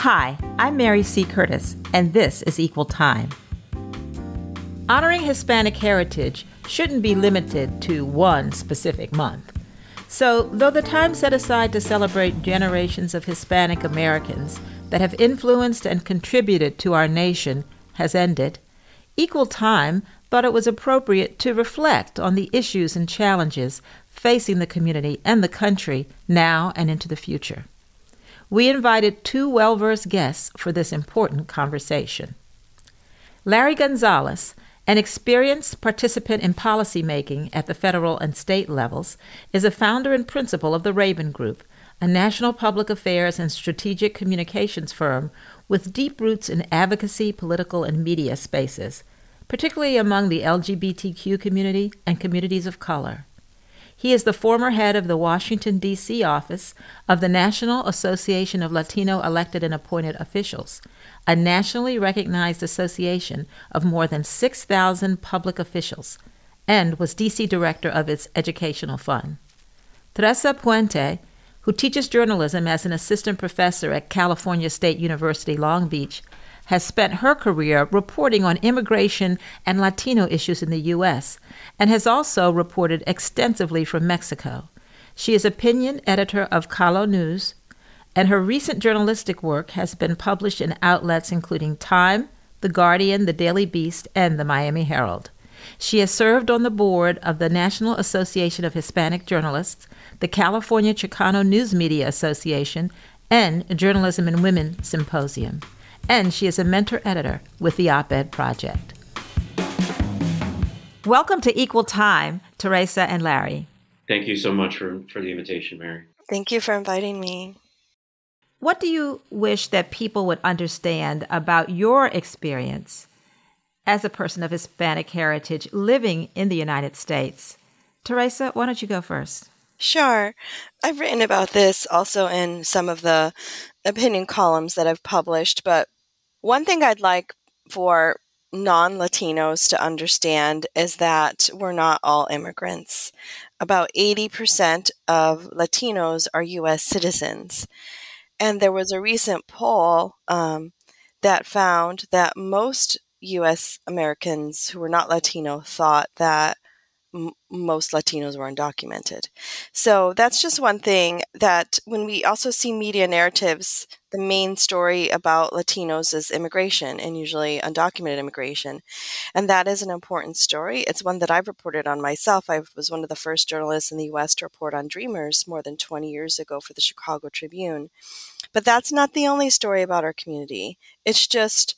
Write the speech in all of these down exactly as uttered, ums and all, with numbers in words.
Hi, I'm Mary C. Curtis, and this is Equal Time. Honoring Hispanic heritage shouldn't be limited to one specific month. So, though the time set aside to celebrate generations of Hispanic Americans that have influenced and contributed to our nation has ended, Equal Time thought it was appropriate to reflect on the issues and challenges facing the community and the country now and into the future. We invited two well-versed guests for this important conversation. Larry Gonzalez, an experienced participant in policymaking at the federal and state levels, is a founder and principal of the Rabin Group, a national public affairs and strategic communications firm with deep roots in advocacy, political, and media spaces, particularly among the L G B T Q community and communities of color. He is the former head of the Washington, D C office of the National Association of Latino Elected and Appointed Officials, a nationally recognized association of more than six thousand public officials, and was D C director of its educational fund. Teresa Puente, who teaches journalism as an assistant professor at California State University, Long Beach, has spent her career reporting on immigration and Latino issues in the U S, and has also reported extensively from Mexico. She is opinion editor of Calo News, and her recent journalistic work has been published in outlets including Time, The Guardian, The Daily Beast, and The Miami Herald. She has served on the board of the National Association of Hispanic Journalists, the California Chicano News Media Association, and Journalism and Women Symposium. And she is a mentor editor with the Op-Ed Project. Welcome to Equal Time, Teresa and Larry. Thank you so much for, for the invitation, Mary. Thank you for inviting me. What do you wish that people would understand about your experience as a person of Hispanic heritage living in the United States? Teresa, why don't you go first? Sure. I've written about this also in some of the opinion columns that I've published, but one thing I'd like for non-Latinos to understand is that we're not all immigrants. About eighty percent of Latinos are U S citizens. And there was a recent poll um, that found that most U S Americans who were not Latino thought that most Latinos were undocumented. So that's just one thing that when we also see media narratives, the main story about Latinos is immigration and usually undocumented immigration. And that is an important story. It's one that I've reported on myself. I was one of the first journalists in the U S to report on Dreamers more than twenty years ago for the Chicago Tribune. But that's not the only story about our community. It's just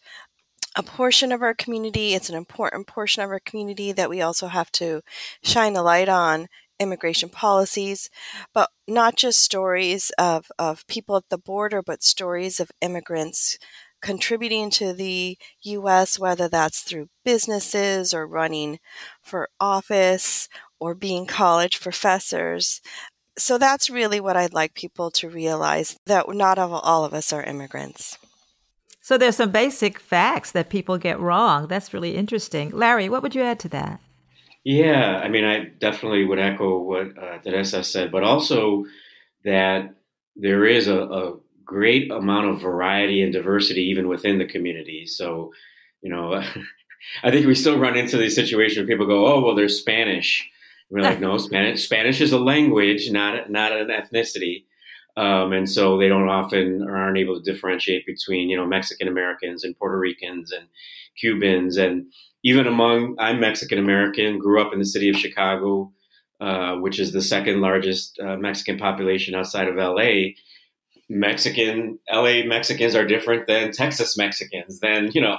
a portion of our community. It's an important portion of our community that we also have to shine a light on immigration policies, but not just stories of, of people at the border, but stories of immigrants contributing to the U S, whether that's through businesses or running for office or being college professors. So that's really what I'd like people to realize, that not all of us are immigrants. So there's some basic facts that people get wrong. That's really interesting. Larry, what would you add to that? Yeah, I mean, I definitely would echo what uh, Teresa said, but also that there is a, a great amount of variety and diversity even within the community. So, you know, I think we still run into these situations where people go, oh, well, there's Spanish. And we're like, no, Spanish Spanish is a language, not not an ethnicity. Um, and so they don't often or aren't able to differentiate between, you know, Mexican Americans and Puerto Ricans and Cubans. And even among, I'm Mexican American, grew up in the city of Chicago, uh, which is the second largest uh, Mexican population outside of L A. Mexican, L A Mexicans are different than Texas Mexicans, than, you know,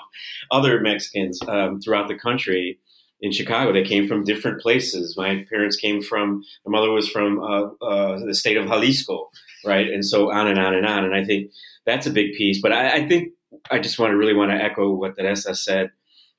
other Mexicans um, throughout the country. In Chicago, they came from different places. My parents came from, my mother was from uh, uh, the state of Jalisco, right? And so on and on and on. And I think that's a big piece. But I, I think I just want to really want to echo what Teresa said.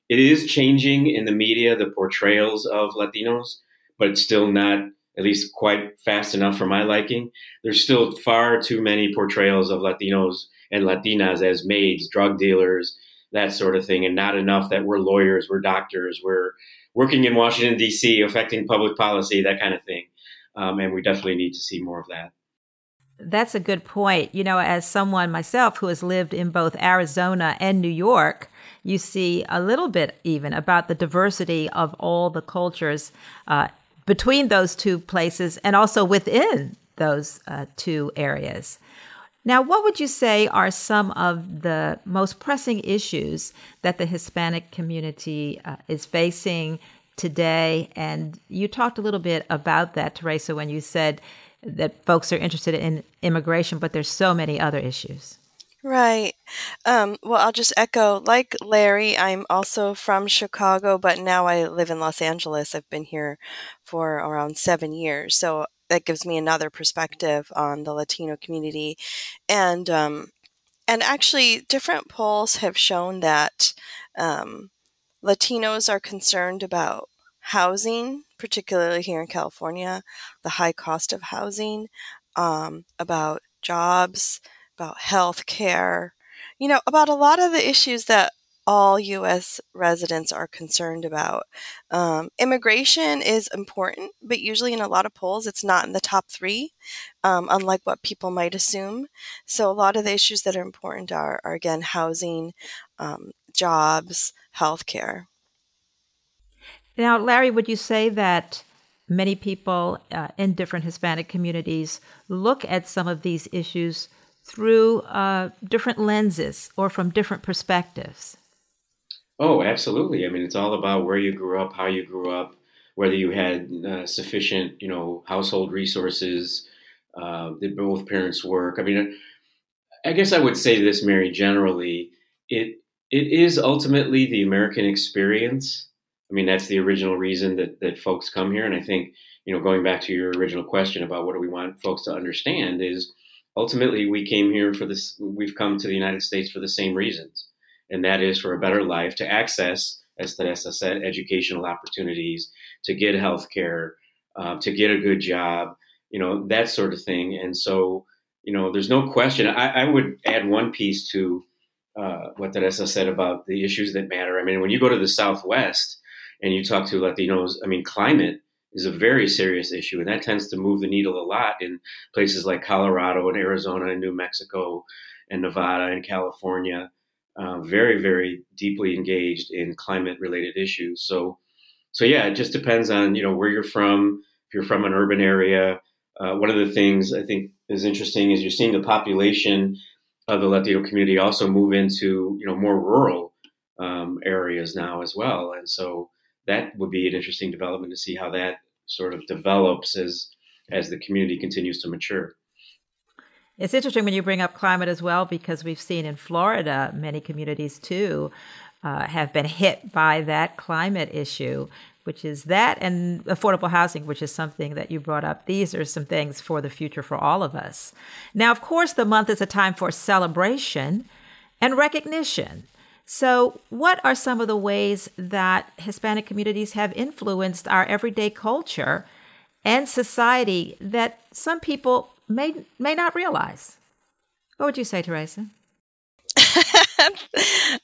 It is changing in the media, the portrayals of Latinos, but it's still not at least quite fast enough for my liking. There's still far too many portrayals of Latinos and Latinas as maids, drug dealers, that sort of thing, and not enough that we're lawyers, we're doctors, we're working in Washington, D C, affecting public policy, that kind of thing. Um, and we definitely need to see more of that. That's a good point. You know, as someone myself who has lived in both Arizona and New York, you see a little bit even about the diversity of all the cultures uh, between those two places and also within those uh, two areas. Now, what would you say are some of the most pressing issues that the Hispanic community uh, is facing today? And you talked a little bit about that, Teresa, when you said that folks are interested in immigration, but there's so many other issues. Right. Um, well, I'll just echo, like Larry, I'm also from Chicago, but now I live in Los Angeles. I've been here for around seven years. So that gives me another perspective on the Latino community. And um, and actually, different polls have shown that um, Latinos are concerned about housing, particularly here in California, the high cost of housing, um, about jobs, about health care, you know, about a lot of the issues that all U S residents are concerned about. Um, immigration is important, but usually in a lot of polls, it's not in the top three, um, unlike what people might assume. So a lot of the issues that are important are, are again, housing, um, jobs, health care. Now, Larry, would you say that many people uh, in different Hispanic communities look at some of these issues through uh, different lenses or from different perspectives? Oh, absolutely. I mean, it's all about where you grew up, how you grew up, whether you had uh, sufficient, you know, household resources, uh, did both parents work. I mean, I guess I would say this, Mary, generally, it it is ultimately the American experience. I mean, that's the original reason that, that folks come here. And I think, you know, going back to your original question about what do we want folks to understand is ultimately we came here for this, we've come to the United States for the same reasons. And that is for a better life, to access, as Teresa said, educational opportunities, to get health care, uh, to get a good job, you know, that sort of thing. And so, you know, there's no question. I, I would add one piece to uh, what Teresa said about the issues that matter. I mean, when you go to the Southwest, and you talk to Latinos, I mean, climate is a very serious issue, and that tends to move the needle a lot in places like Colorado and Arizona and New Mexico and Nevada and California, uh, very, very deeply engaged in climate-related issues. So, so yeah, it just depends on, you know, where you're from. If you're from an urban area, uh, one of the things I think is interesting is you're seeing the population of the Latino community also move into, you know, more rural um, areas now as well, and so that would be an interesting development to see how that sort of develops as as the community continues to mature. It's interesting when you bring up climate as well, because we've seen in Florida, many communities too uh, have been hit by that climate issue, which is that and affordable housing, which is something that you brought up. These are some things for the future for all of us. Now, of course, the month is a time for celebration and recognition. So what are some of the ways that Hispanic communities have influenced our everyday culture and society that some people may may not realize? What would you say, Teresa?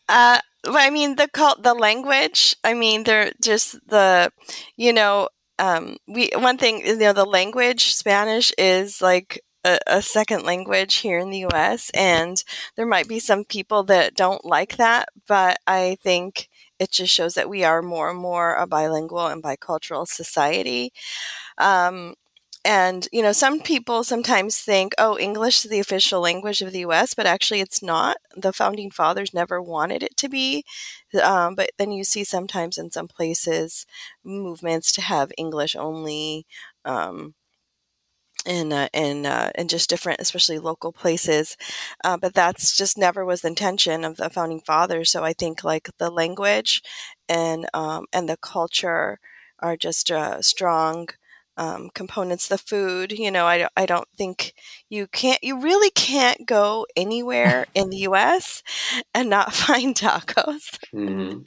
uh, well, I mean, the cult, the language, I mean, they're just the, you know, um, we one thing, you know, the language, Spanish is like A, a second language here in the U S, and there might be some people that don't like that, but I think it just shows that we are more and more a bilingual and bicultural society. Um, and, you know, some people sometimes think, oh, English is the official language of the U S, but actually it's not. The Founding Fathers never wanted it to be. Um, but then you see sometimes in some places movements to have English only, um, in uh, in uh, in just different, especially local places, uh, but that's just never was the intention of the Founding Fathers. So I think like the language and um, and the culture are just uh, strong um, components. The food, you know, I I don't think you can't you really can't go anywhere in the U S and not find tacos. Mm-hmm.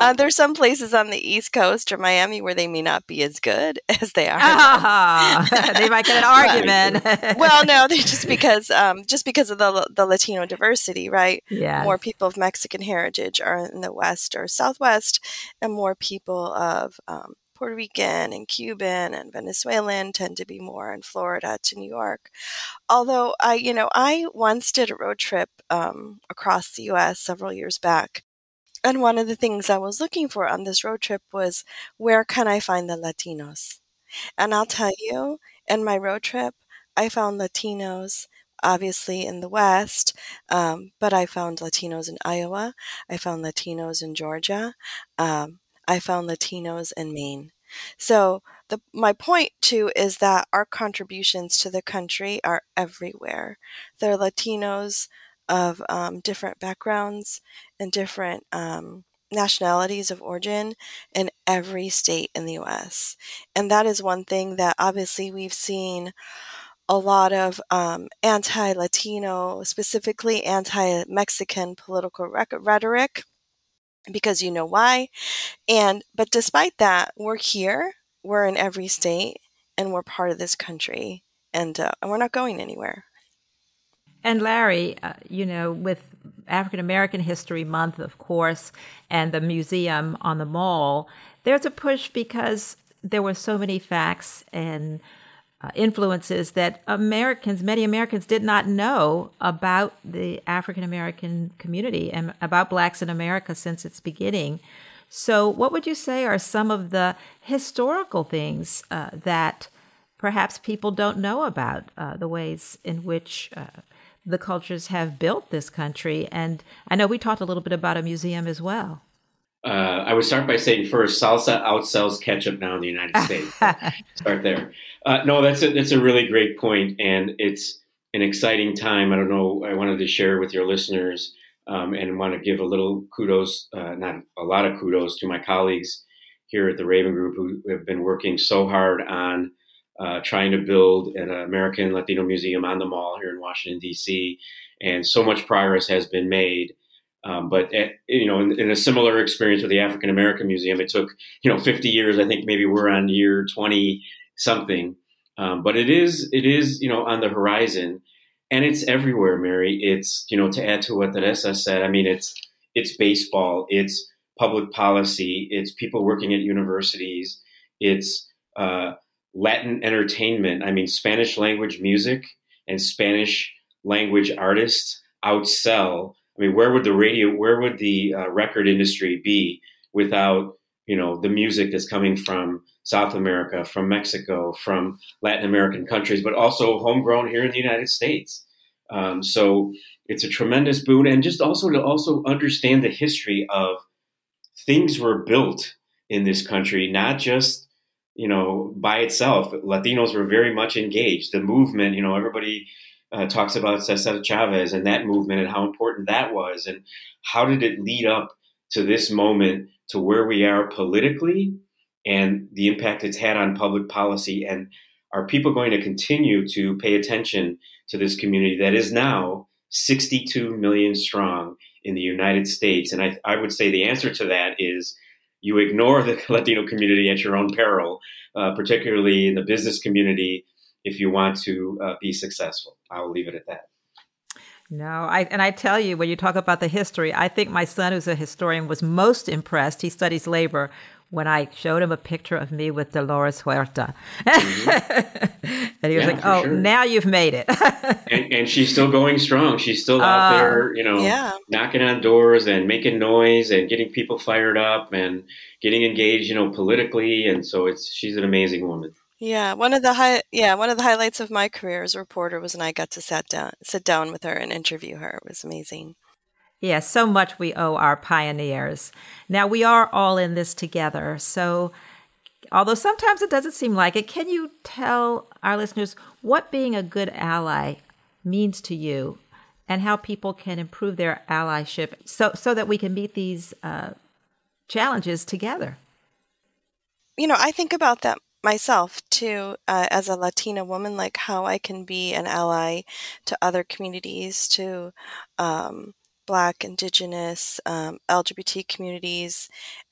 uh, there's some places on the East Coast or Miami where they may not be as good as they are. Oh, they might get an argument. But, well, no, they're just because um, just because of the the Latino diversity, right? Yes. More people of Mexican heritage are in the West or Southwest, and more people of um, Puerto Rican and Cuban and Venezuelan tend to be more in Florida to New York. Although I, you know, I once did a road trip um, across the U S several years back. And one of the things I was looking for on this road trip was, where can I find the Latinos? And I'll tell you, in my road trip, I found Latinos, obviously, in the West, um, but I found Latinos in Iowa. I found Latinos in Georgia. Um, I found Latinos in Maine. So the, my point, too, is that our contributions to the country are everywhere. There are Latinos of um, different backgrounds and different um, nationalities of origin in every state in the U S. And that is one thing that obviously we've seen a lot of um, anti-Latino, specifically anti-Mexican political rec- rhetoric, because you know why. And but despite that, we're here, we're in every state, and we're part of this country, and, uh, and we're not going anywhere. And Larry, uh, you know, with African American History Month, of course, and the museum on the Mall, there's a push because there were so many facts and uh, influences that Americans, many Americans did not know about the African American community and about Blacks in America since its beginning. So what would you say are some of the historical things uh, that perhaps people don't know about, uh, the ways in which Uh, the cultures have built this country? And I know we talked a little bit about a museum as well. Uh, I would start by saying first, salsa outsells ketchup now in the United States. Start there. Uh, no, that's a, that's a really great point. And it's an exciting time. I don't know. I wanted to share with your listeners um, and want to give a little kudos, uh, not a lot of kudos to my colleagues here at the Rabin Group who have been working so hard on Uh, trying to build an American Latino museum on the Mall here in Washington, D C. And so much progress has been made. Um, but, at, you know, in, in a similar experience with the African American Museum, it took, you know, fifty years. I think maybe we're on year twenty something. Um, but it is, it is, you know, on the horizon, and it's everywhere, Mary. It's, you know, to add to what Teresa said, I mean, it's, it's baseball, it's public policy, it's people working at universities, it's, uh, Latin entertainment. I mean, Spanish language music and Spanish language artists outsell. I mean, where would the radio, where would the uh, record industry be without, you know, the music that's coming from South America, from Mexico, from Latin American countries, but also homegrown here in the United States. Um, so it's a tremendous boon. And just also to also understand the history of things were built in this country, not just, you know, by itself. Latinos were very much engaged. The movement, you know, everybody uh, talks about Cesar Chavez and that movement and how important that was. And how did it lead up to this moment, to where we are politically and the impact it's had on public policy? And are people going to continue to pay attention to this community that is now sixty-two million strong in the United States? And I, I would say the answer to that is, you ignore the Latino community at your own peril, uh, particularly in the business community, if you want to uh, be successful. I'll leave it at that. No, I, and I tell you, when you talk about the history, I think my son, who's a historian, was most impressed. He studies labor. When I showed him a picture of me with Dolores Huerta. Mm-hmm. And he was yeah, like, oh, sure. Now you've made it. and, and she's still going strong. She's still out uh, there, you know, yeah. knocking on doors and making noise and getting people fired up and getting engaged, you know, politically. And so it's she's an amazing woman. Yeah, one of the hi- yeah one of the highlights of my career as a reporter was when I got to sat down sit down with her and interview her. It was amazing. Yeah, so much we owe our pioneers. Now, we are all in this together. So, although sometimes it doesn't seem like it, can you tell our listeners what being a good ally means to you and how people can improve their allyship so, so that we can meet these uh, challenges together? You know, I think about that myself, too, uh, as a Latina woman, like how I can be an ally to other communities, to um Black, Indigenous, um, L G B T communities.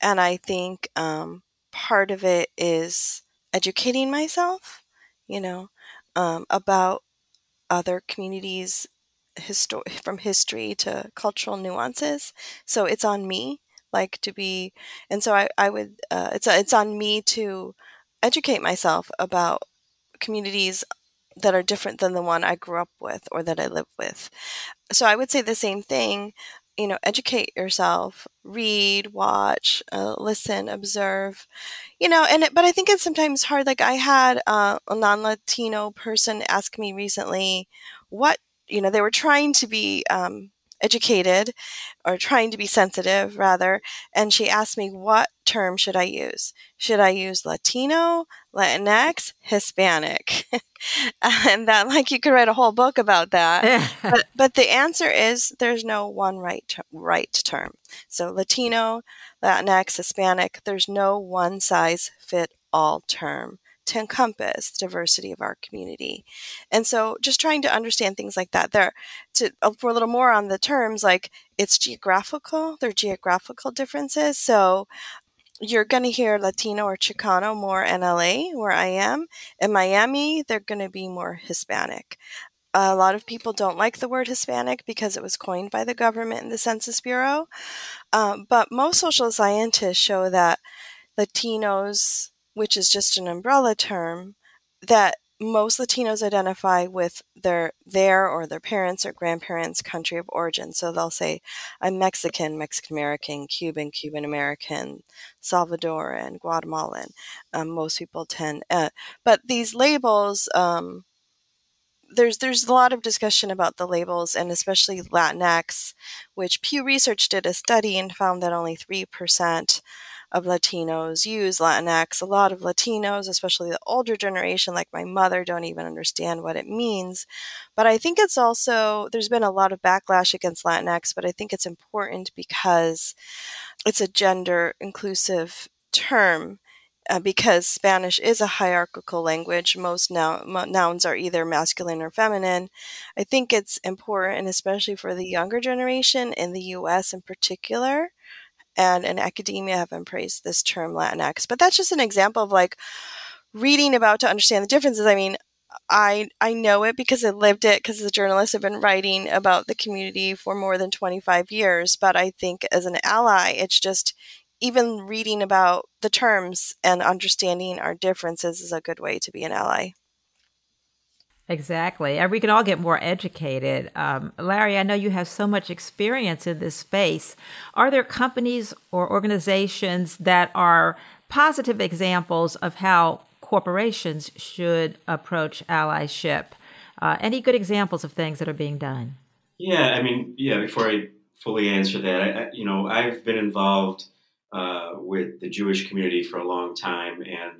And I think um, part of it is educating myself, you know, um, about other communities histo- from history to cultural nuances. So it's on me like to be, and so I, I would, uh, it's, it's on me to educate myself about communities that are different than the one I grew up with or that I live with. So I would say the same thing, you know, educate yourself, read, watch, uh, listen, observe, you know, and, it, but I think it's sometimes hard. Like I had uh, a non-Latino person ask me recently what, you know, they were trying to be um, educated or trying to be sensitive rather. And she asked me, what term should I use? Should I use Latino, Latinx, Hispanic? And that, like, you could write a whole book about that. but, but the answer is there's no one right ter- right term. So Latino, Latinx, Hispanic, there's no one size fit all term to encompass the diversity of our community. And so just trying to understand things like that. There, to, for a little more on the terms, like it's geographical, there are geographical differences. So you're going to hear Latino or Chicano more in L A, where I am. In Miami, they're going to be more Hispanic. A lot of people don't like the word Hispanic because it was coined by the government and the Census Bureau. Um, but most social scientists show that Latinos, which is just an umbrella term, that most Latinos identify with their their or their parents' or grandparents' country of origin. So they'll say, I'm Mexican, Mexican-American, Cuban, Cuban-American, Salvadoran, Guatemalan. Um, most people tend... Uh, but these labels, um, there's there's a lot of discussion about the labels, and especially Latinx, which Pew Research did a study and found that only three percent of Latinos use Latinx. A lot of Latinos, especially the older generation, like my mother, don't even understand what it means. But I think it's also, there's been a lot of backlash against Latinx, but I think it's important because it's a gender inclusive term. Uh, because Spanish is a hierarchical language, most nou- mo- nouns are either masculine or feminine. I think it's important, and especially for the younger generation in the U S in particular, and in academia have embraced this term Latinx. But that's just an example of like reading about to understand the differences. I mean, I I know it because I lived it, because as a journalist I've been writing about the community for more than twenty-five years. But I think as an ally, it's just even reading about the terms and understanding our differences is a good way to be an ally. Exactly. And we can all get more educated. Um, Larry, I know you have so much experience in this space. Are there companies or organizations that are positive examples of how corporations should approach allyship? Uh, any good examples of things that are being done? Yeah, I mean, yeah, before I fully answer that, I, I, you know, I've been involved uh, with the Jewish community for a long time, and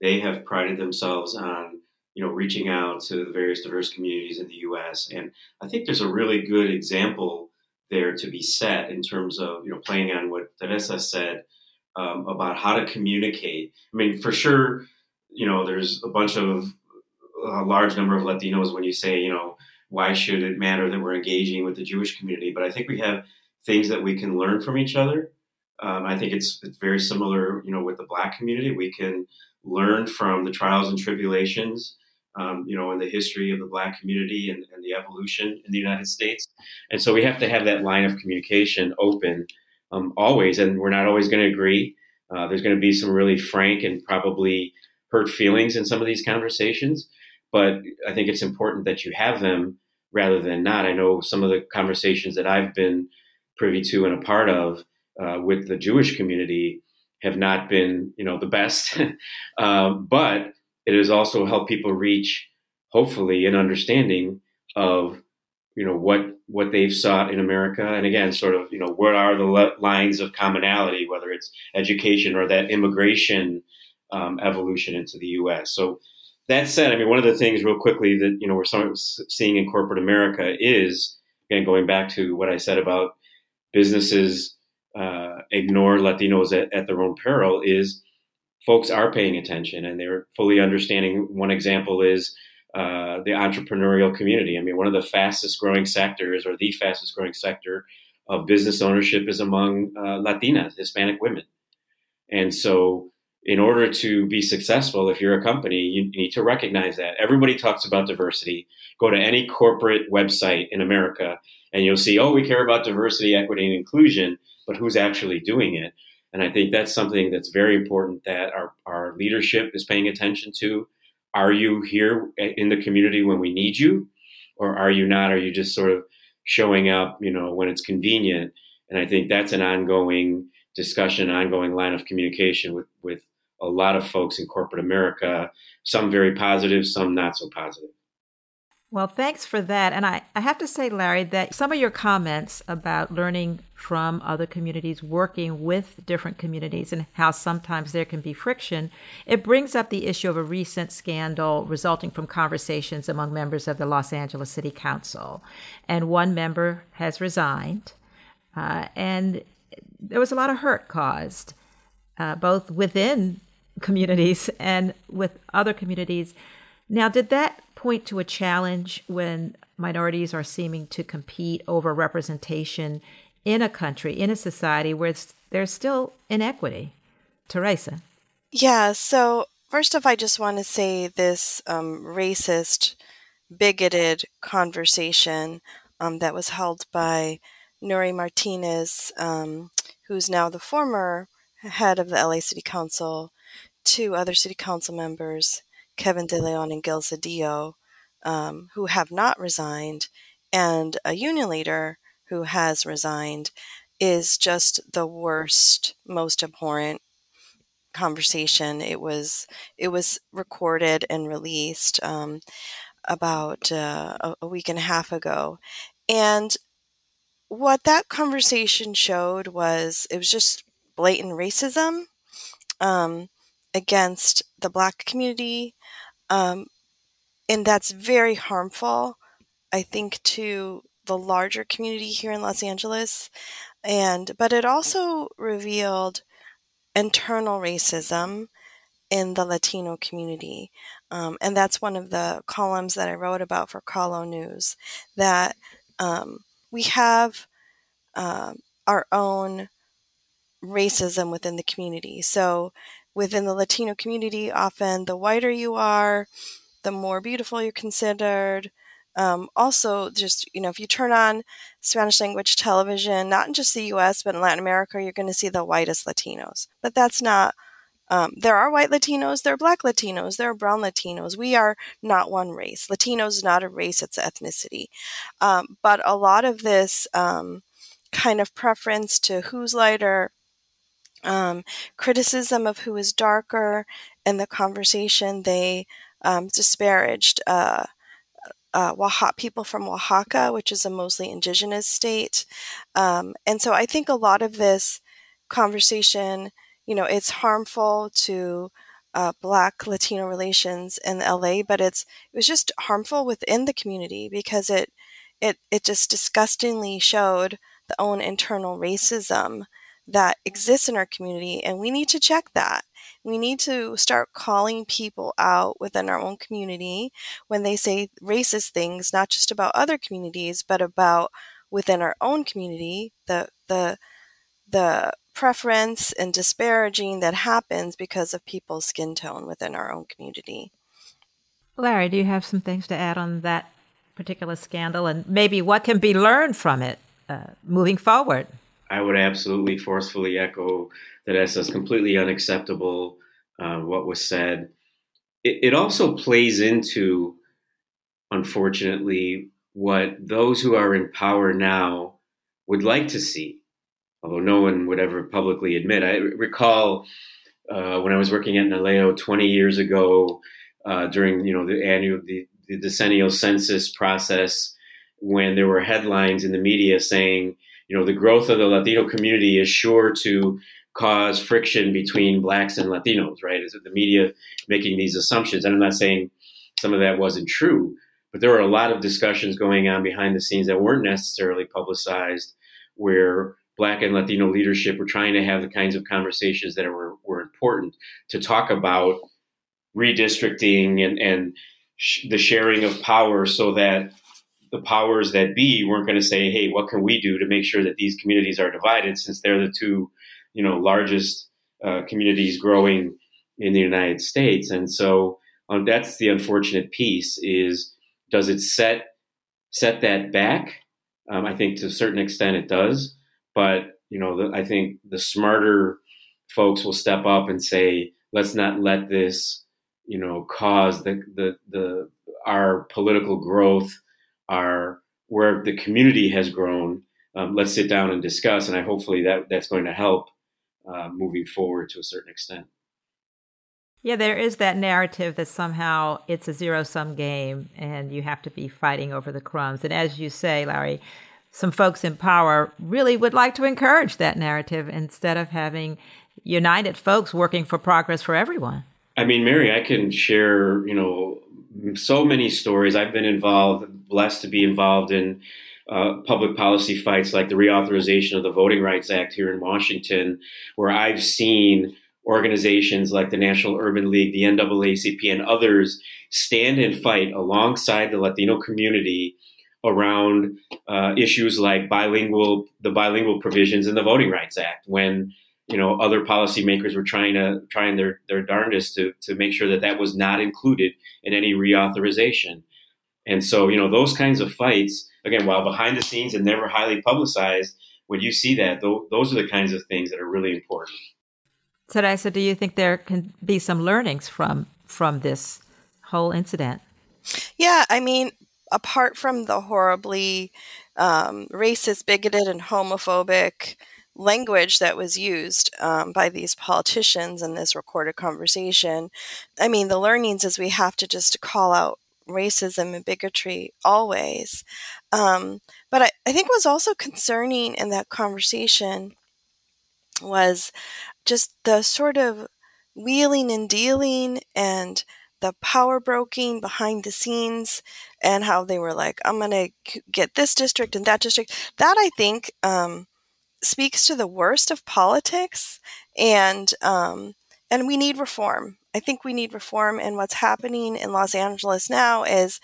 they have prided themselves on you know, reaching out to the various diverse communities in the U S. And I think there's a really good example there to be set in terms of, you know, playing on what Teresa said um, about how to communicate. I mean, for sure, you know, there's a bunch of, a large number of Latinos when you say, you know, why should it matter that we're engaging with the Jewish community? But I think we have things that we can learn from each other. Um, I think it's, it's very similar, you know, with the Black community. We can learn from the trials and tribulations Um, you know, in the history of the Black community and, and the evolution in the United States. And so we have to have that line of communication open um, always, and we're not always going to agree. Uh, there's going to be some really frank and probably hurt feelings in some of these conversations, but I think it's important that you have them rather than not. I know some of the conversations that I've been privy to and a part of uh, with the Jewish community have not been, you know, the best, uh, but it has also helped people reach, hopefully, an understanding of, you know, what what they've sought in America. And again, sort of, you know, what are the le- lines of commonality, whether it's education or that immigration um, evolution into the U S. So that said, I mean, one of the things real quickly that, you know, we're seeing in corporate America is, again, going back to what I said about businesses uh, ignore Latinos at, at their own peril is, folks are paying attention and they're fully understanding. One example is uh, the entrepreneurial community. I mean, one of the fastest growing sectors or the fastest growing sector of business ownership is among uh, Latinas, Hispanic women. And so in order to be successful, if you're a company, you need to recognize that. Everybody talks about diversity. Go to any corporate website in America and you'll see, oh, we care about diversity, equity, and inclusion. but who's actually doing it. And I think that's something that's very important that our, our leadership is paying attention to. Are you here in the community when we need you? Or are you not? Are you just sort of showing up, you know, when it's convenient? And I think that's an ongoing discussion, ongoing line of communication with, with a lot of folks in corporate America, some very positive, some not so positive. Well, thanks for that. And I, I have to say, Larry, that some of your comments about learning from other communities, working with different communities, and how sometimes there can be friction, it brings up the issue of a recent scandal resulting from conversations among members of the Los Angeles City Council. And one member has resigned, uh, and there was a lot of hurt caused, uh, both within communities and with other communities. Now, did that point to a challenge when minorities are seeming to compete over representation in a country, in a society where it's, there's still inequity? Teresa? Yeah, so first off, I just want to say this um, racist, bigoted conversation um, that was held by Nuri Martinez, um, who's now the former head of the L A City Council, to other city council members, Kevin DeLeon and Gil Cedillo, um, who have not resigned, and a union leader who has resigned, is just the worst, most abhorrent conversation. It was it was recorded and released um, about uh, a, a week and a half ago. And what that conversation showed was it was just blatant racism um, against the Black community. Um, and that's very harmful, I think, to the larger community here in Los Angeles. And but it also revealed internal racism in the Latino community. Um, and that's one of the columns that I wrote about for Calo News, that um, we have uh, our own racism within the community. So within the Latino community, often the whiter you are, the more beautiful you're considered. Um, also, just, you know, if you turn on Spanish language television, not in just the U S, but in Latin America, you're going to see the whitest Latinos. But that's not, um, there are white Latinos, there are Black Latinos, there are brown Latinos. We are not one race. Latino is not a race, it's ethnicity. Um, but a lot of this um, kind of preference to who's lighter, Um, criticism of who is darker, and the conversation they um, disparaged uh, uh, Oaxaca, people from Oaxaca, which is a mostly indigenous state. Um, and so I think a lot of this conversation, you know, it's harmful to uh, Black Latino relations in L A, but it's it was just harmful within the community because it it it just disgustingly showed the own internal racism that exists in our community, and we need to check that. We need to start calling people out within our own community when they say racist things, not just about other communities, but about within our own community, the the the preference and disparaging that happens because of people's skin tone within our own community. Larry, do you have some things to add on that particular scandal, and maybe what can be learned from it uh, moving forward? I would absolutely forcefully echo that as is completely unacceptable, uh, what was said. It, it also plays into, unfortunately, what those who are in power now would like to see, although no one would ever publicly admit. I recall uh, when I was working at Naleo twenty years ago uh, during you know the annual the, the decennial census process, when there were headlines in the media saying, you know, the growth of the Latino community is sure to cause friction between Blacks and Latinos, right? Is it the media making these assumptions? And I'm not saying some of that wasn't true, but there were a lot of discussions going on behind the scenes that weren't necessarily publicized, where Black and Latino leadership were trying to have the kinds of conversations that were, were important to talk about redistricting and, and sh- the sharing of power, so that the powers that be weren't going to say, hey, what can we do to make sure that these communities are divided, since they're the two, you know, largest uh, communities growing in the United States. And so um, that's the unfortunate piece, is does it set set that back? Um, I think to a certain extent it does. But you know, the, I think the smarter folks will step up and say, let's not let this, you know, cause the the the our political growth, our where the community has grown. Um, let's sit down and discuss, and I hopefully that that's going to help uh, moving forward to a certain extent. Yeah, there is that narrative that somehow it's a zero-sum game and you have to be fighting over the crumbs. And as you say, Larry, some folks in power really would like to encourage that narrative instead of having united folks working for progress for everyone. I mean, Mary, I can share, you know, so many stories. I've been involved, blessed to be involved in uh, public policy fights like the reauthorization of the Voting Rights Act here in Washington, where I've seen organizations like the National Urban League, the N double A C P, and others stand and fight alongside the Latino community around uh, issues like bilingual, the bilingual provisions in the Voting Rights Act. When you know other policymakers were trying to trying their their darndest to to make sure that that was not included in any reauthorization, and so you know those kinds of fights, again, while behind the scenes and never highly publicized, when you see that, th- those are the kinds of things that are really important. Teresa, do you think there can be some learnings from from this whole incident? Yeah, I mean, apart from the horribly um, racist, bigoted, and homophobic language that was used um, by these politicians in this recorded conversation, I mean, the learnings is we have to just call out racism and bigotry always. Um, but I, I think what was also concerning in that conversation was just the sort of wheeling and dealing and the power broking behind the scenes, and how they were like, I'm going to get this district and that district. That, I think, um, speaks to the worst of politics, and um, and we need reform. I think we need reform, and what's happening in Los Angeles now is,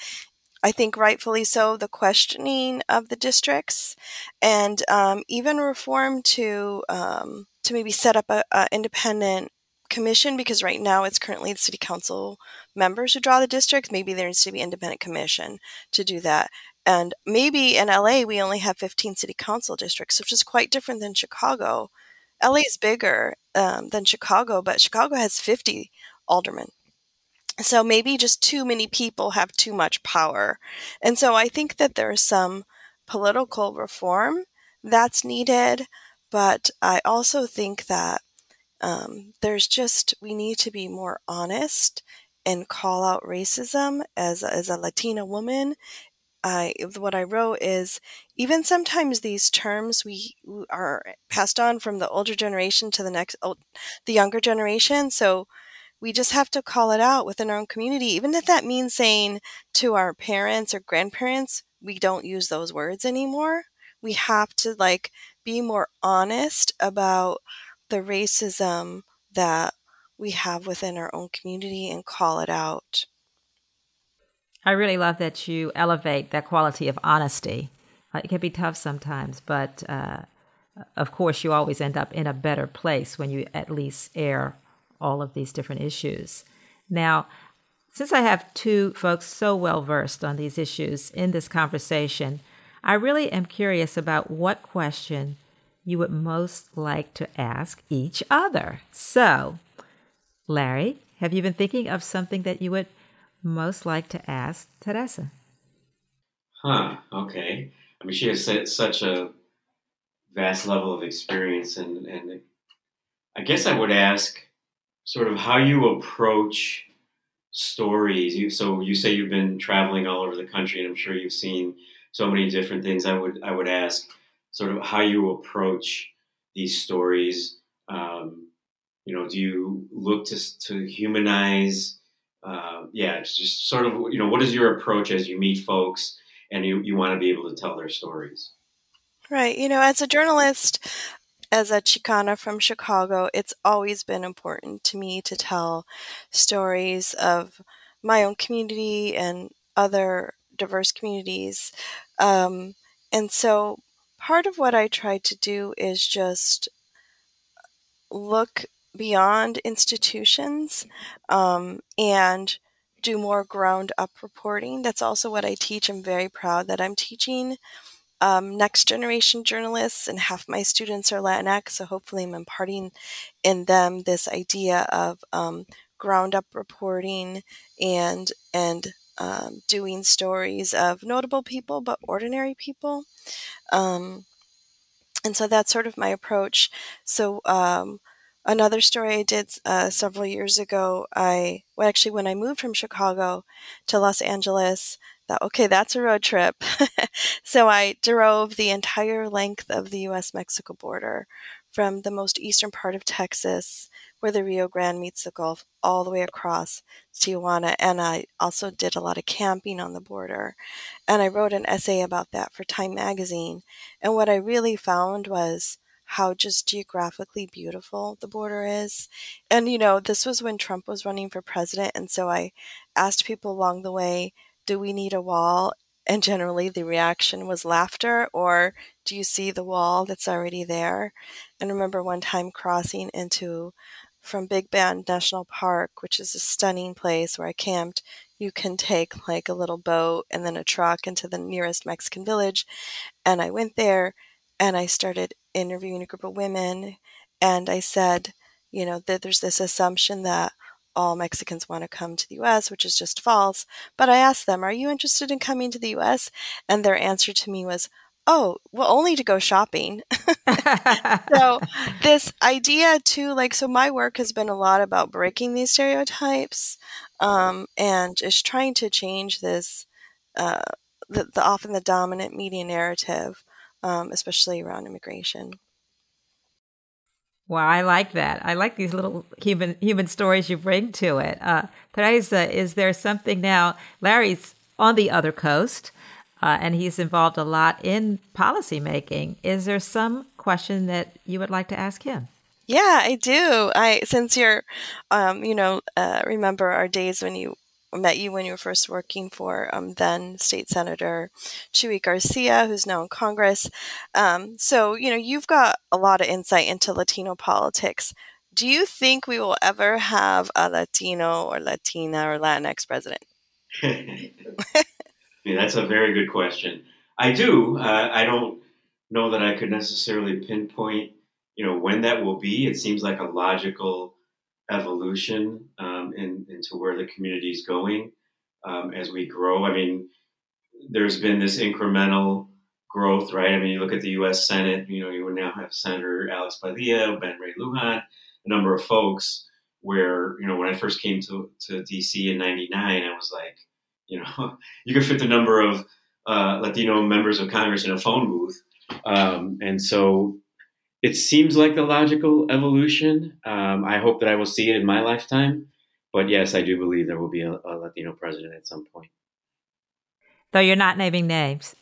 I think rightfully so, the questioning of the districts, and um, even reform to um, to maybe set up a, a independent commission, because right now it's currently the city council members who draw the districts. Maybe there needs to be an independent commission to do that. And maybe in L A we only have fifteen city council districts, which is quite different than Chicago. L A is bigger um, than Chicago, but Chicago has fifty aldermen. So maybe just too many people have too much power. And so I think that there is some political reform that's needed, but I also think that um, there's just, we need to be more honest and call out racism. As, as a Latina woman, I, what I wrote is, even sometimes these terms we are passed on from the older generation to the next, the younger generation. So we just have to call it out within our own community, even if that means saying to our parents or grandparents, we don't use those words anymore. We have to like be more honest about the racism that we have within our own community and call it out. I really love that you elevate that quality of honesty. It can be tough sometimes, but uh, of course you always end up in a better place when you at least air all of these different issues. Now, since I have two folks so well-versed on these issues in this conversation, I really am curious about what question you would most like to ask each other. So, Larry, have you been thinking of something that you would most like to ask Teresa? Huh, okay. I mean, she has such a vast level of experience, and, and I guess I would ask sort of how you approach stories. You, so you say you've been traveling all over the country, and I'm sure you've seen so many different things. I would I would ask sort of how you approach these stories. Um, you know, do you look to to humanize? Uh, yeah, it's just sort of, you know, what is your approach as you meet folks and you, you want to be able to tell their stories? Right. You know, as a journalist, as a Chicana from Chicago, it's always been important to me to tell stories of my own community and other diverse communities. Um, and so part of what I try to do is just look beyond institutions um, and do more ground up reporting. That's also what I teach. I'm very proud that I'm teaching um, next generation journalists, and half my students are Latinx, so hopefully I'm imparting in them this idea of um, ground up reporting and and um, doing stories of notable people, but ordinary people. Um, and so that's sort of my approach. So um, another story I did uh, several years ago, I well, actually when I moved from Chicago to Los Angeles, thought, okay, that's a road trip. So I drove the entire length of the U S Mexico border from the most eastern part of Texas, where the Rio Grande meets the Gulf, all the way across Tijuana. And I also did a lot of camping on the border. And I wrote an essay about that for Time magazine. And what I really found was how just geographically beautiful the border is. And, you know, this was when Trump was running for president. And so I asked people along the way, do we need a wall? And generally the reaction was laughter, or do you see the wall that's already there? And I remember one time crossing into from Big Bend National Park, which is a stunning place where I camped, you can take like a little boat and then a truck into the nearest Mexican village. And I went there and I started interviewing a group of women. And I said, you know, that there's this assumption that all Mexicans want to come to the U S, which is just false. But I asked them, are you interested in coming to the U S? And their answer to me was, oh, well, only to go shopping. So this idea too, like, so my work has been a lot about breaking these stereotypes um, and just trying to change this, uh, the, the often the dominant media narrative, um, especially around immigration. Wow, I like that. I like these little human human stories you bring to it. Uh, Teresa, is there something now? Larry's on the other coast. Uh, and he's involved a lot in policymaking. Is there some question that you would like to ask him? Yeah, I do. I since you're, um, you know, uh, remember our days when you met you when you were first working for um, then State Senator Chuy Garcia, who's now in Congress. Um, so, you know, you've got a lot of insight into Latino politics. Do you think we will ever have a Latino or Latina or Latinx president? I mean, that's a very good question. I do. Uh, I don't know that I could necessarily pinpoint, you know, when that will be. It seems like a logical evolution um, in, into where the community is going um, as we grow. I mean, there's been this incremental growth, right? I mean, you look at the U S Senate, you know, you would now have Senator Alex Padilla, Ben Ray Lujan, a number of folks where, you know, when I first came to, to D C in ninety-nine, I was like, you know, you can fit the number of uh, Latino members of Congress in a phone booth. Um, and so it seems like the logical evolution. Um, I hope that I will see it in my lifetime. But yes, I do believe there will be a, a Latino president at some point. Though you're not naming names.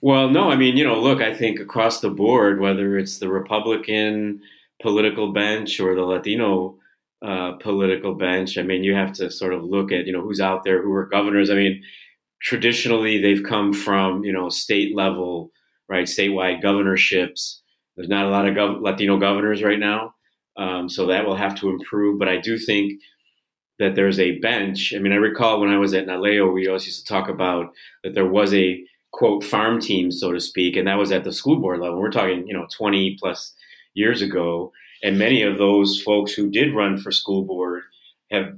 Well, no, I mean, you know, look, I think across the board, whether it's the Republican political bench or the Latino Uh, political bench. I mean, you have to sort of look at, you know, who's out there, who are governors. I mean, traditionally, they've come from, you know, state level, right, statewide governorships. There's not a lot of gov- Latino governors right now. Um, so that will have to improve. But I do think that there's a bench. I mean, I recall when I was at Naleo, we always used to talk about that there was a, quote, farm team, so to speak. And that was at the school board level. We're talking, you know, twenty plus years ago. And many of those folks who did run for school board have,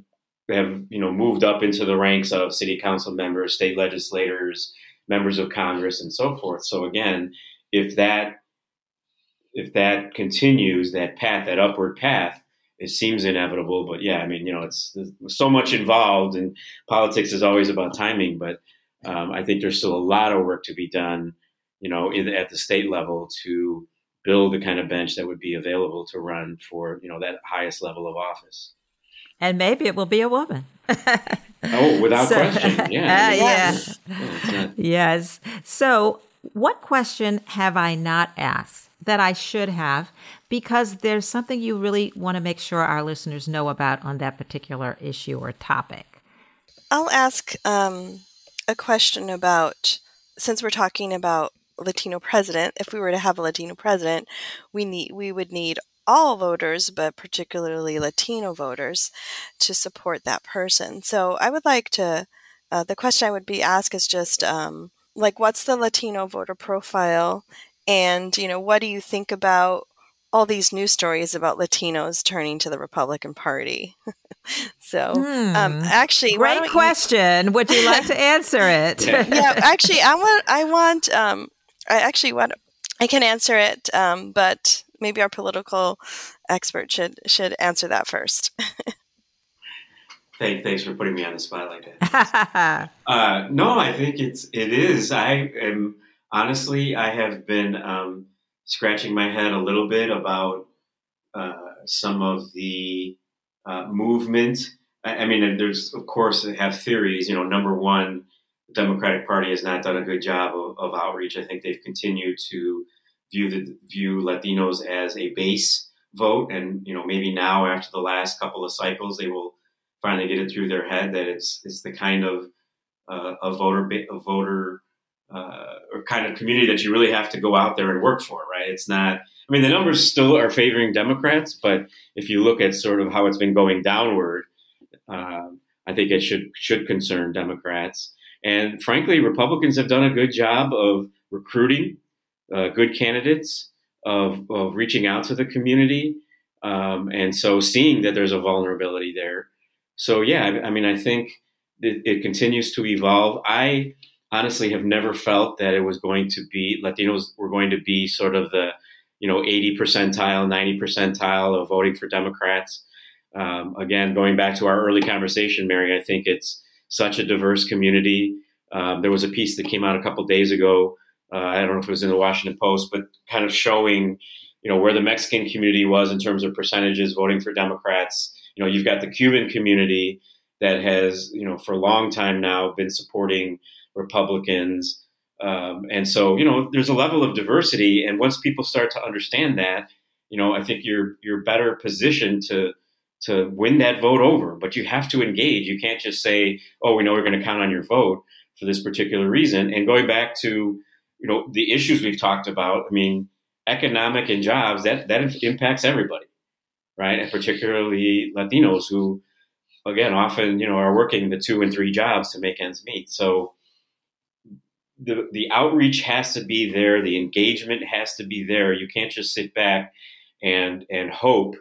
have you know, moved up into the ranks of city council members, state legislators, members of Congress, and so forth. So again, if that if that continues, that path, that upward path, it seems inevitable. But yeah, I mean, you know, it's there's so much involved, and politics is always about timing. But um, I think there's still a lot of work to be done, you know, in, at the state level to build the kind of bench that would be available to run for, you know, that highest level of office. And maybe it will be a woman. Oh, without so, question. Yeah. Uh, yes. Yeah. Yeah, yes. So what question have I not asked that I should have? Because there's something you really want to make sure our listeners know about on that particular issue or topic. I'll ask um, a question about, since we're talking about Latino president, if we were to have a Latino president, we need we would need all voters, but particularly Latino voters, to support that person. So I would like to, uh, the question I would be asked is just, um, like, what's the Latino voter profile? And, you know, what do you think about all these news stories about Latinos turning to the Republican Party? So, hmm. um, actually, great question. You... Would you like to answer it? Yeah, actually, I want, I want, um, I actually want, I can answer it, um, but maybe our political expert should should answer that first. Thank, thanks for putting me on the spot like that. uh, no, I think it's it is. I am honestly, I have been um, scratching my head a little bit about uh, some of the uh, movement. I, I mean, there's of course I have theories. You know, number one, the Democratic Party has not done a good job of, of outreach. I think they've continued to view the view Latinos as a base vote, and you know, maybe now after the last couple of cycles, they will finally get it through their head that it's it's the kind of uh, a voter a voter uh, or kind of community that you really have to go out there and work for, right? It's not. I mean, the numbers still are favoring Democrats, but if you look at sort of how it's been going downward, uh, I think it should should concern Democrats. And frankly, Republicans have done a good job of recruiting uh, good candidates, of, of reaching out to the community. Um, and so seeing that there's a vulnerability there. So, yeah, I, I mean, I think it, it continues to evolve. I honestly have never felt that it was going to be Latinos were going to be sort of the, you know, eighty percentile, ninety percentile of voting for Democrats. Um, again, going back to our early conversation, Mary, I think it's such a diverse community. Um, there was a piece that came out a couple of days ago. Uh, I don't know if it was in the Washington Post, but kind of showing, you know, where the Mexican community was in terms of percentages voting for Democrats. You know, you've got the Cuban community that has, you know, for a long time now been supporting Republicans. Um, and so, you know, there's a level of diversity. And once people start to understand that, you know, I think you're you're better positioned to to win that vote over. But you have to engage. You can't just say, oh, we know we're going to count on your vote for this particular reason. And going back to, you know, the issues we've talked about, I mean, economic and jobs, that, that impacts everybody, right? And particularly Latinos who, again, often, you know, are working the two and three jobs to make ends meet. So the the outreach has to be there. The engagement has to be there. You can't just sit back and and hope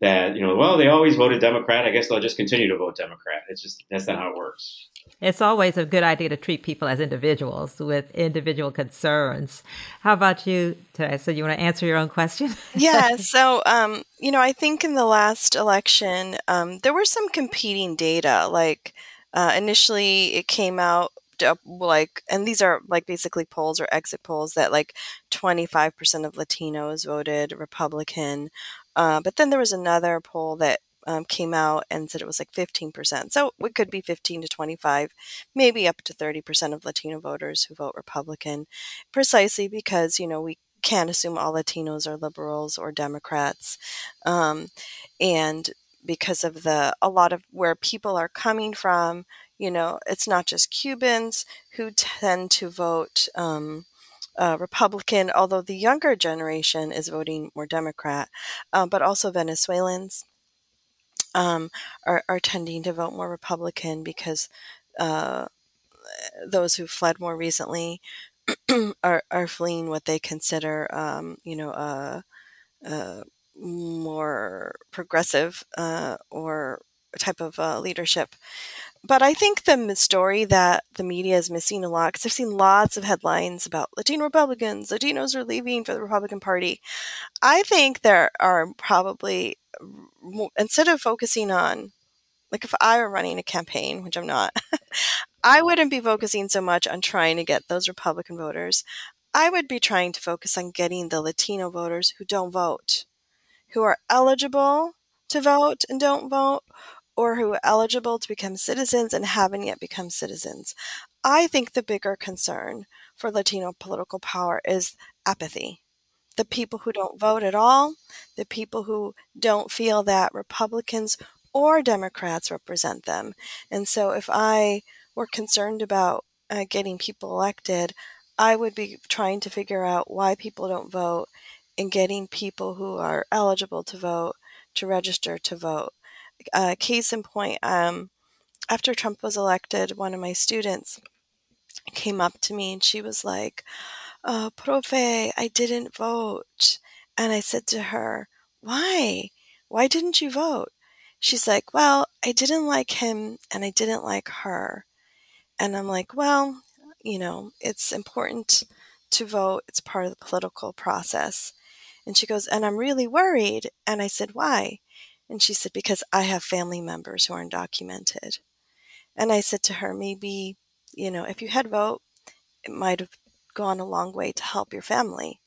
that, you know, well, they always voted Democrat. I guess they'll just continue to vote Democrat. It's just, that's not how it works. It's always a good idea to treat people as individuals with individual concerns. How about you, Teresa? You want to answer your own question? Yeah. So, um, you know, I think in the last election, um, there were some competing data. Like uh, initially it came out uh, like, and these are like basically polls or exit polls that like twenty-five percent of Latinos voted Republican. Uh, but then there was another poll that um, came out and said it was like fifteen percent. So it could be fifteen to twenty-five, maybe up to thirty percent of Latino voters who vote Republican, precisely because, you know, we can't assume all Latinos are liberals or Democrats. Um, and because of the a lot of where people are coming from, you know, it's not just Cubans who tend to vote um Uh, Republican, although the younger generation is voting more Democrat, uh, but also Venezuelans um, are, are tending to vote more Republican because uh, those who fled more recently are, are fleeing what they consider, um, you know, a uh, uh, more progressive uh, or type of uh, leadership. But I think the story that the media is missing a lot, because I've seen lots of headlines about Latino Republicans, Latinos are leaving for the Republican Party. I think there are probably, instead of focusing on, like if I were running a campaign, which I'm not, I wouldn't be focusing so much on trying to get those Republican voters. I would be trying to focus on getting the Latino voters who don't vote, who are eligible to vote and don't vote, or who are eligible to become citizens and haven't yet become citizens. I think the bigger concern for Latino political power is apathy. The people who don't vote at all, the people who don't feel that Republicans or Democrats represent them. And so if I were concerned about uh, getting people elected, I would be trying to figure out why people don't vote and getting people who are eligible to vote to register to vote. Uh, case in point, um, after Trump was elected, one of my students, came up to me and she was like, oh, Profe, I didn't vote. And I said to her, why? Why didn't you vote? She's like, well, I didn't like him and I didn't like her. And I'm like, well, you know, it's important to vote. It's part of the political process. And she goes, and I'm really worried. And I said, why? And she said, because I have family members who are undocumented. And I said to her, maybe, you know, if you had vote, it might have gone a long way to help your family.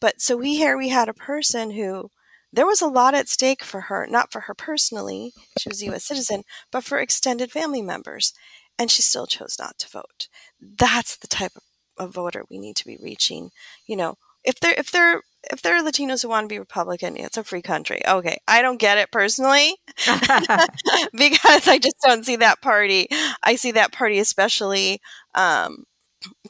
But so we here we had a person who, there was a lot at stake for her, not for her personally, she was a U S citizen, but for extended family members. And she still chose not to vote. That's the type of, of voter we need to be reaching. You know, if they're, if they're, if there are Latinos who want to be Republican, it's a free country. Okay. I don't get it personally because I just don't see that party. I see that party, especially um,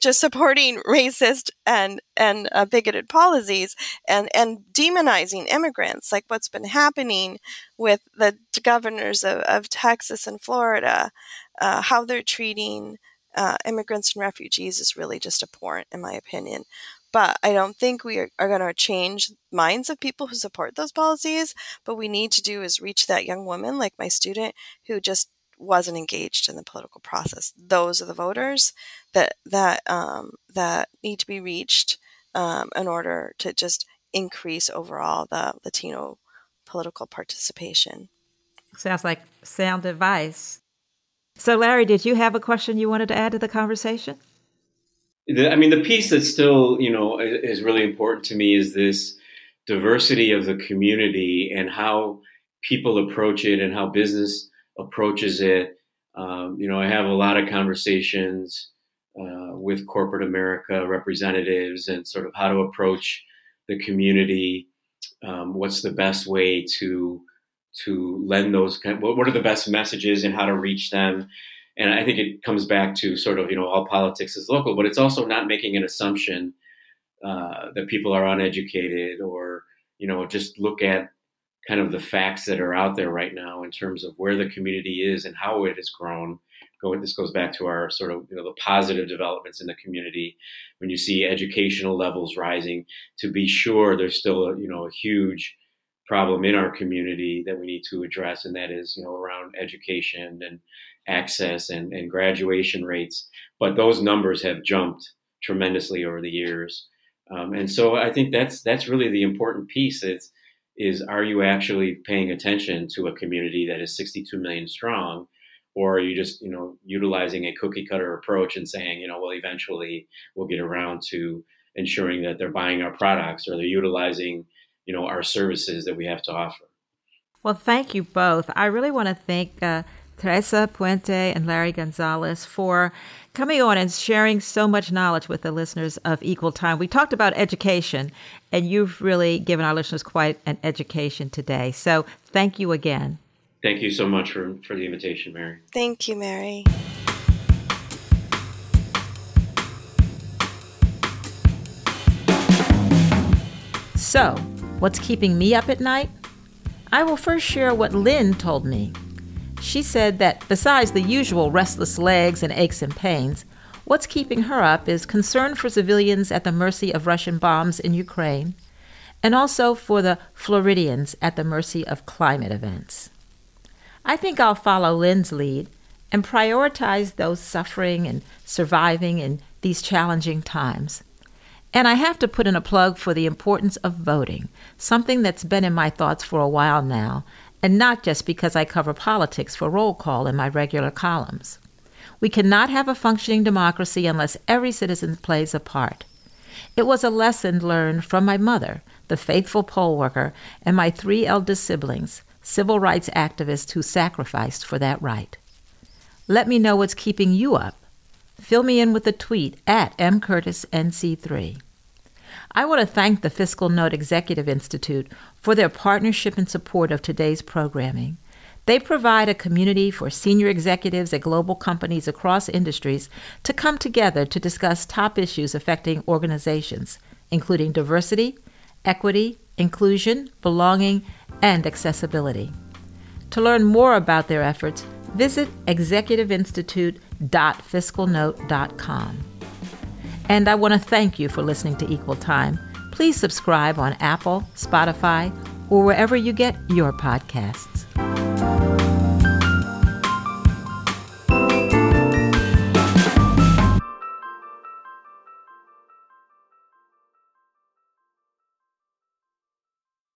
just supporting racist and, and uh, bigoted policies and, and demonizing immigrants, like what's been happening with the governors of, of Texas and Florida, uh, how they're treating uh, immigrants and refugees is really just abhorrent, in my opinion. But I don't think we are, are going to change minds of people who support those policies. But we need to do is reach that young woman, like my student, who just wasn't engaged in the political process. Those are the voters that that um, that need to be reached um, in order to just increase overall the Latino political participation. Sounds like sound advice. So, Larry, did you have a question you wanted to add to the conversation? I mean, the piece that's still, you know, is really important to me is this diversity of the community and how people approach it and how business approaches it. Um, you know, I have a lot of conversations uh, with corporate America representatives and sort of how to approach the community. Um, what's the best way to to lend those kind of, what are the best messages and how to reach them? And I think it comes back to sort of, you know, all politics is local, but it's also not making an assumption uh, that people are uneducated or, you know, just look at kind of the facts that are out there right now in terms of where the community is and how it has grown. Going, this goes back to our sort of, you know, the positive developments in the community. When you see educational levels rising, to be sure there's still, a, you know, a huge problem in our community that we need to address, and that is, you know, around education and access and, and graduation rates. But those numbers have jumped tremendously over the years. Um, and so I think that's that's really the important piece is, is are you actually paying attention to a community that is sixty-two million strong, or are you just, you know, utilizing a cookie cutter approach and saying, you know, well, eventually we'll get around to ensuring that they're buying our products or they're utilizing, you know, our services that we have to offer. Well, thank you both. I really want to thank uh, Teresa Puente and Larry Gonzalez for coming on and sharing so much knowledge with the listeners of Equal Time. We talked about education, and you've really given our listeners quite an education today. So thank you again. Thank you so much for, for the invitation, Mary. Thank you, Mary. So, what's keeping me up at night? I will first share what Lynn told me. She said that besides the usual restless legs and aches and pains, what's keeping her up is concern for civilians at the mercy of Russian bombs in Ukraine, and also for the Floridians at the mercy of climate events. I think I'll follow Lynn's lead and prioritize those suffering and surviving in these challenging times. And I have to put in a plug for the importance of voting, something that's been in my thoughts for a while now, and not just because I cover politics for Roll Call in my regular columns. We cannot have a functioning democracy unless every citizen plays a part. It was a lesson learned from my mother, the faithful poll worker, and my three eldest siblings, civil rights activists who sacrificed for that right. Let me know what's keeping you up. Fill me in with a tweet at m curtis n c three. I want to thank the Fiscal Note Executive Institute for their partnership and support of today's programming. They provide a community for senior executives at global companies across industries to come together to discuss top issues affecting organizations, including diversity, equity, inclusion, belonging, and accessibility. To learn more about their efforts, visit executive institute dot fiscal note dot com. And I want to thank you for listening to Equal Time. Please subscribe on Apple, Spotify, or wherever you get your podcasts.